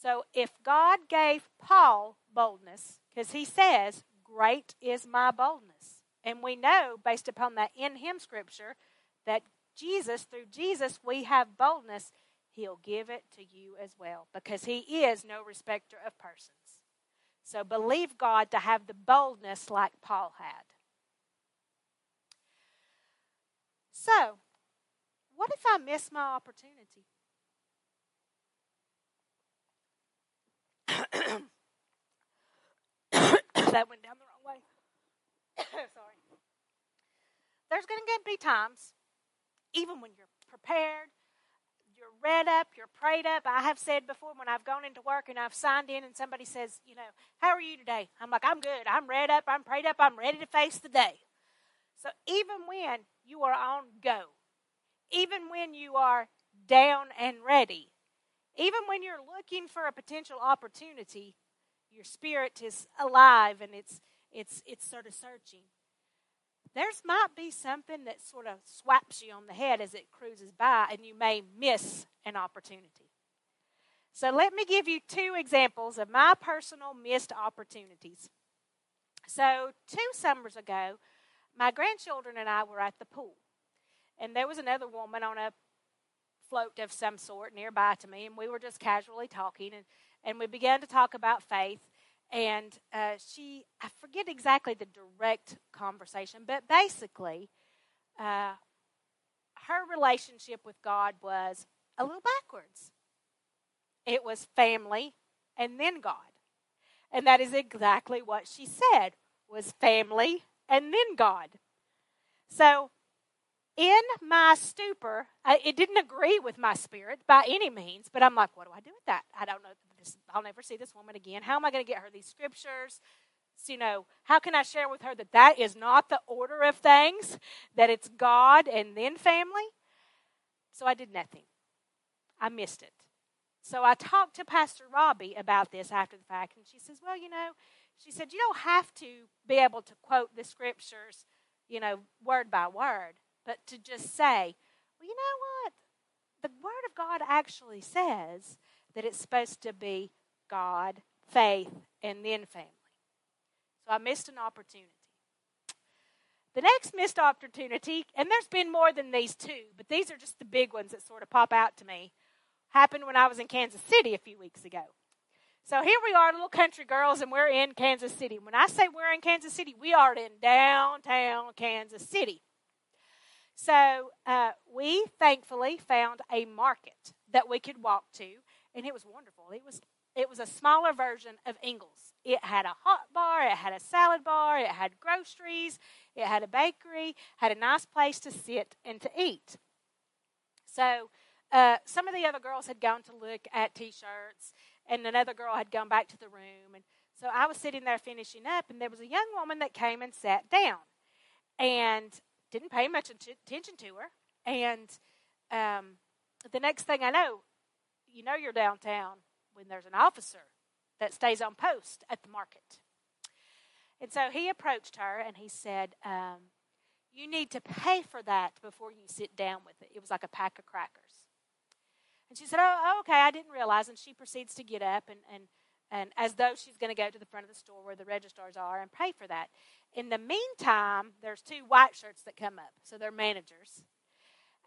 So if God gave Paul boldness, because he says, great is my boldness. And we know, based upon that in him scripture, that Jesus, through Jesus, we have boldness. He'll give it to you as well, because he is no respecter of persons. So believe God to have the boldness like Paul had. So, what if I miss my opportunity? That went down the wrong way. Sorry. There's going to be times, even when you're prepared, you're read up, you're prayed up. I have said before when I've gone into work and I've signed in and somebody says, you know, how are you today? I'm like, I'm good. I'm read up. I'm prayed up. I'm ready to face the day. So even when you are on go, even when you are down and ready, even when you're looking for a potential opportunity, your spirit is alive and it's sort of searching. There's might be something that sort of swaps you on the head as it cruises by, and you may miss an opportunity. So let me give you two examples of my personal missed opportunities. So 2 summers ago, my grandchildren and I were at the pool, and there was another woman on a float of some sort nearby to me, and we were just casually talking, and we began to talk about faith. And I forget exactly the direct conversation, but basically her relationship with God was a little backwards. It was family and then God. And that is exactly what she said, was family and then God. So in my stupor, it didn't agree with my spirit by any means, but I'm like, what do I do with that? I don't know. I'll never see this woman again. How am I going to get her these scriptures? So, you know, how can I share with her that that is not the order of things, that it's God and then family? So I did nothing. I missed it. So I talked to Pastor Robbie about this after the fact, and she says, well, you know, she said, you don't have to be able to quote the scriptures, you know, word by word. But to just say, well, you know what? The Word of God actually says that it's supposed to be God, faith, and then family. So I missed an opportunity. The next missed opportunity, and there's been more than these two, but these are just the big ones that sort of pop out to me, happened when I was in Kansas City a few weeks ago. So here we are, little country girls, and we're in Kansas City. When I say we're in Kansas City, we are in downtown Kansas City. So we thankfully found a market that we could walk to, and it was wonderful. It was a smaller version of Ingles. It had a hot bar. It had a salad bar. It had groceries. It had a bakery. Had a nice place to sit and to eat. So some of the other girls had gone to look at T-shirts, and another girl had gone back to the room. And so I was sitting there finishing up, and there was a young woman that came and sat down, and didn't pay much attention to her. And the next thing I know, you know you're downtown when there's an officer that stays on post at the market. And so he approached her and he said, you need to pay for that before you sit down with it. It was like a pack of crackers. And she said, oh, okay, I didn't realize. And she proceeds to get up and as though she's going to go to the front of the store where the registrars are and pay for that. In the meantime, there's 2 white shirts that come up, so they're managers.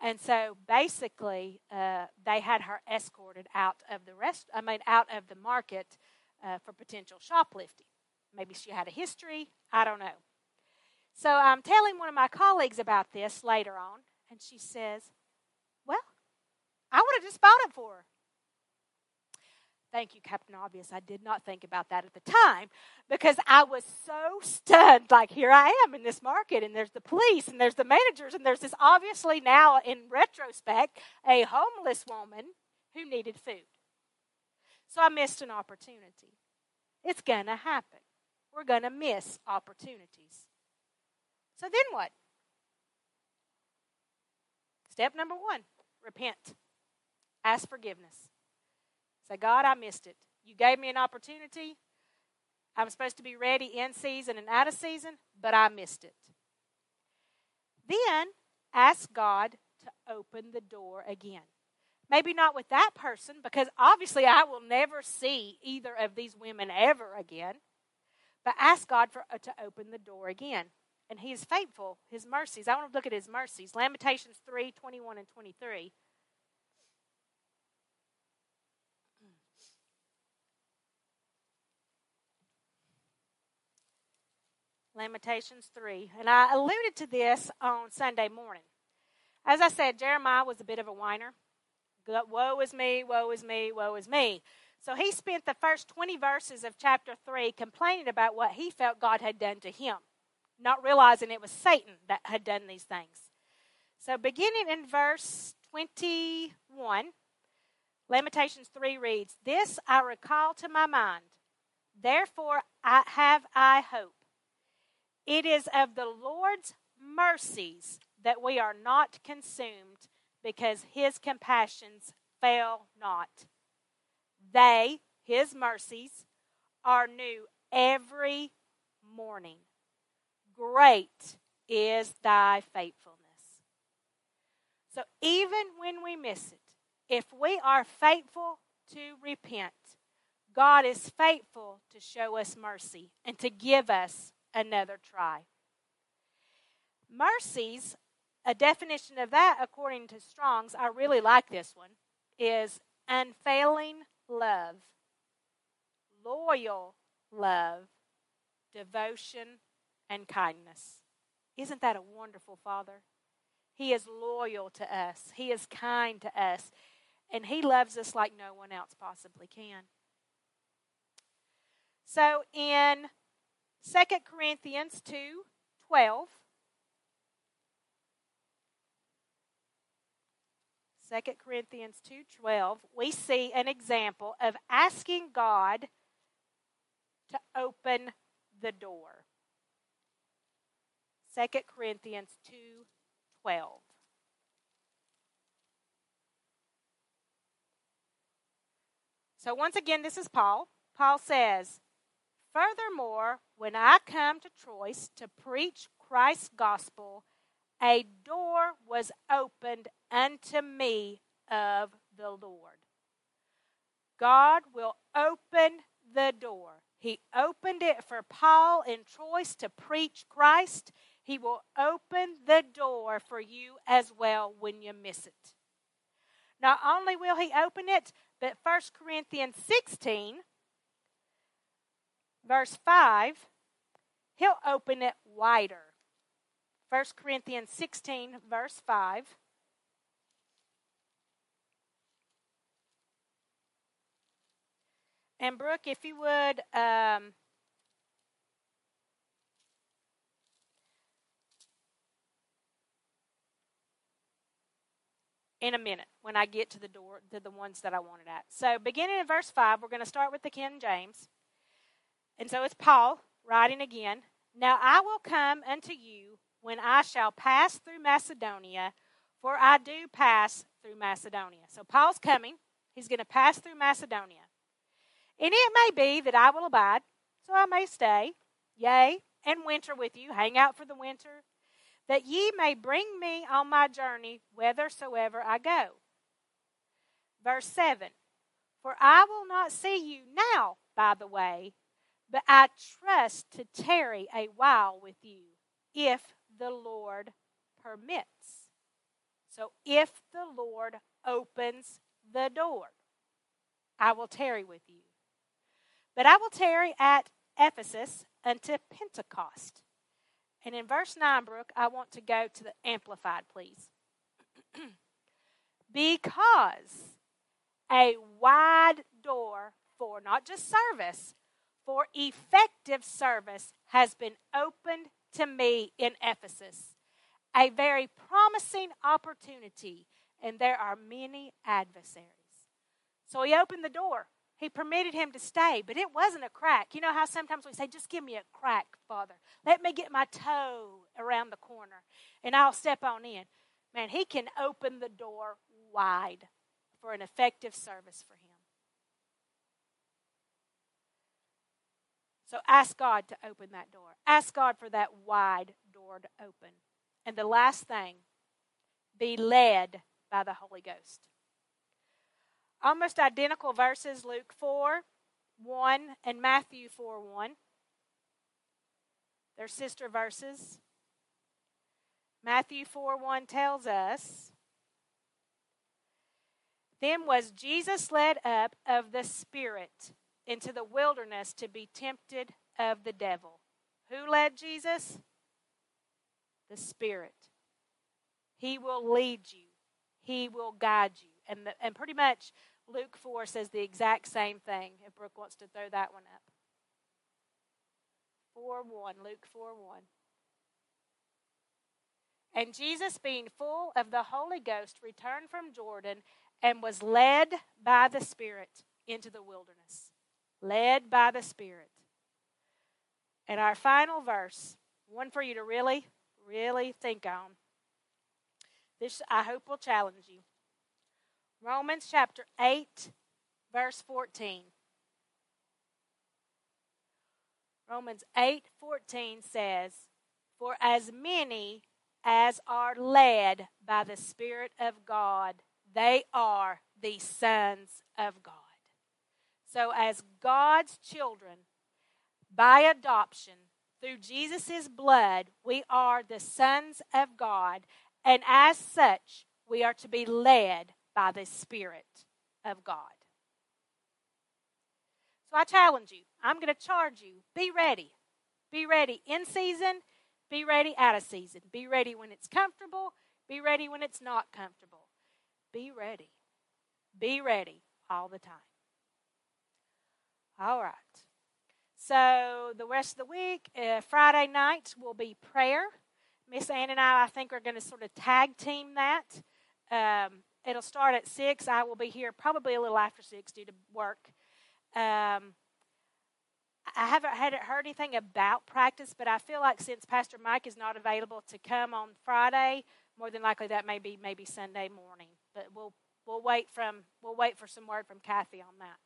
And so basically, they had her escorted out of the market for potential shoplifting. Maybe she had a history. I don't know. So I'm telling one of my colleagues about this later on, and she says, well, I would have just bought it for her. Thank you, Captain Obvious. I did not think about that at the time because I was so stunned. Like, here I am in this market, and there's the police, and there's the managers, and there's this obviously now, in retrospect, a homeless woman who needed food. So I missed an opportunity. It's going to happen. We're going to miss opportunities. So then what? Step number 1, repent. Ask forgiveness. Say, God, I missed it. You gave me an opportunity. I'm supposed to be ready in season and out of season, but I missed it. Then Ask God to open the door again. Maybe not with that person, because obviously I will never see either of these women ever again. But ask God to open the door again. And he is faithful. His mercies. I want to look at his mercies. Lamentations 3, 21 and 23. Lamentations 3. And I alluded to this on Sunday morning. As I said, Jeremiah was a bit of a whiner. Woe is me, woe is me, woe is me. So he spent the first 20 verses of chapter 3 complaining about what he felt God had done to him, not realizing it was Satan that had done these things. So beginning in verse 21, Lamentations 3 reads, "This I recall to my mind, therefore I have hope. It is of the Lord's mercies that we are not consumed, because his compassions fail not. They," his mercies, "are new every morning. Great is thy faithfulness." So even when we miss it, if we are faithful to repent, God is faithful to show us mercy and to give us another try. Mercies, a definition of that, according to Strong's, I really like this one, is unfailing love, loyal love, devotion, and kindness. Isn't that a wonderful Father? He is loyal to us. He is kind to us. And he loves us like no one else possibly can. So in 2 Corinthians 2:12, 2 Corinthians 2:12, we see an example of asking God to open the door. 2 Corinthians 2:12. So once again, this is Paul. Paul says, "Furthermore, when I come to Troas to preach Christ's gospel, a door was opened unto me of the Lord." God will open the door. He opened it for Paul in Troas to preach Christ. He will open the door for you as well when you miss it. Not only will he open it, but 1 Corinthians 16, verse 5, he'll open it wider. 1 Corinthians 16, verse 5. And Brooke, if you would, in a minute, when I get to the door, to the ones that I wanted at. So beginning in verse 5, we're going to start with the King James. And so it's Paul writing again. "Now I will come unto you when I shall pass through Macedonia, for I do pass through Macedonia." So Paul's coming. He's going to pass through Macedonia. "And it may be that I will abide, so I may stay, yea, and winter with you," hang out for the winter, "that ye may bring me on my journey whithersoever I go." Verse 7, "For I will not see you now by the way, but I trust to tarry a while with you, if the Lord permits." So if the Lord opens the door, "I will tarry with you. But I will tarry at Ephesus unto Pentecost." And in verse 9, Brooke, I want to go to the Amplified, please. "Because a wide door for," not just service, "for effective service has been opened to me in Ephesus, a very promising opportunity, and there are many adversaries." So he opened the door. He permitted him to stay, but it wasn't a crack. You know how sometimes we say, "Just give me a crack, Father. Let me get my toe around the corner, and I'll step on in." Man, he can open the door wide for an effective service for him. So ask God to open that door. Ask God for that wide door to open. And the last thing, be led by the Holy Ghost. Almost identical verses, Luke 4:1 and Matthew 4:1. They're sister verses. Matthew 4:1 tells us, "Then was Jesus led up of the Spirit into the wilderness to be tempted of the devil." Who led Jesus? The Spirit. He will lead you. He will guide you. And pretty much Luke 4 says the exact same thing, if Brooke wants to throw that one up. 4:1, Luke 4:1. "And Jesus, being full of the Holy Ghost, returned from Jordan and was led by the Spirit into the wilderness." Led by the Spirit. And our final verse, one for you to really, really think on. This, I hope, will challenge you. Romans chapter 8, verse 14. Romans 8:14 says, "For as many as are led by the Spirit of God, they are the sons of God." So as God's children, by adoption, through Jesus' blood, we are the sons of God. And as such, we are to be led by the Spirit of God. So I challenge you. I'm going to charge you. Be ready. Be ready in season. Be ready out of season. Be ready when it's comfortable. Be ready when it's not comfortable. Be ready. Be ready all the time. All right. So the rest of the week, Friday nights will be prayer. Miss Ann and I think, are going to sort of tag team that. It'll start at 6. I will be here probably a little after 6 due to work. I hadn't heard anything about practice, but I feel like since Pastor Mike is not available to come on Friday, more than likely that may be maybe Sunday morning. But we'll wait for some word from Kathy on that.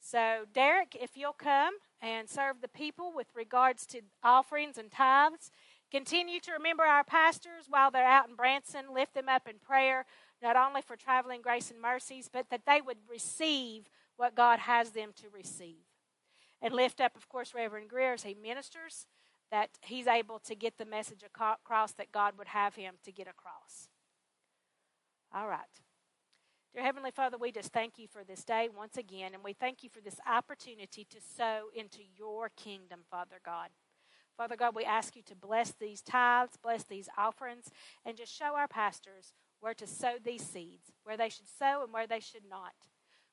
So, Derek, if you'll come and serve the people with regards to offerings and tithes, continue to remember our pastors while they're out in Branson. Lift them up in prayer, not only for traveling grace and mercies, but that they would receive what God has them to receive. And lift up, of course, Reverend Greer as he ministers, that he's able to get the message across that God would have him to get across. All right. Dear Heavenly Father, we just thank you for this day once again, and we thank you for this opportunity to sow into your kingdom, Father God. Father God, we ask you to bless these tithes, bless these offerings, and just show our pastors where to sow these seeds, where they should sow and where they should not.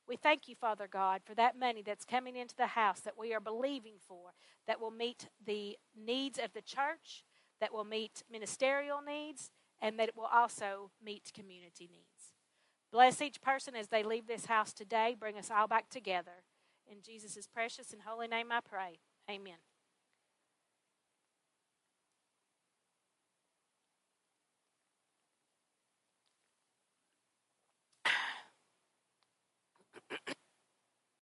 We thank you, Father God, for that money that's coming into the house that we are believing for, that will meet the needs of the church, that will meet ministerial needs, and that it will also meet community needs. Bless each person as they leave this house today. Bring us all back together. In Jesus' precious and holy name I pray. Amen.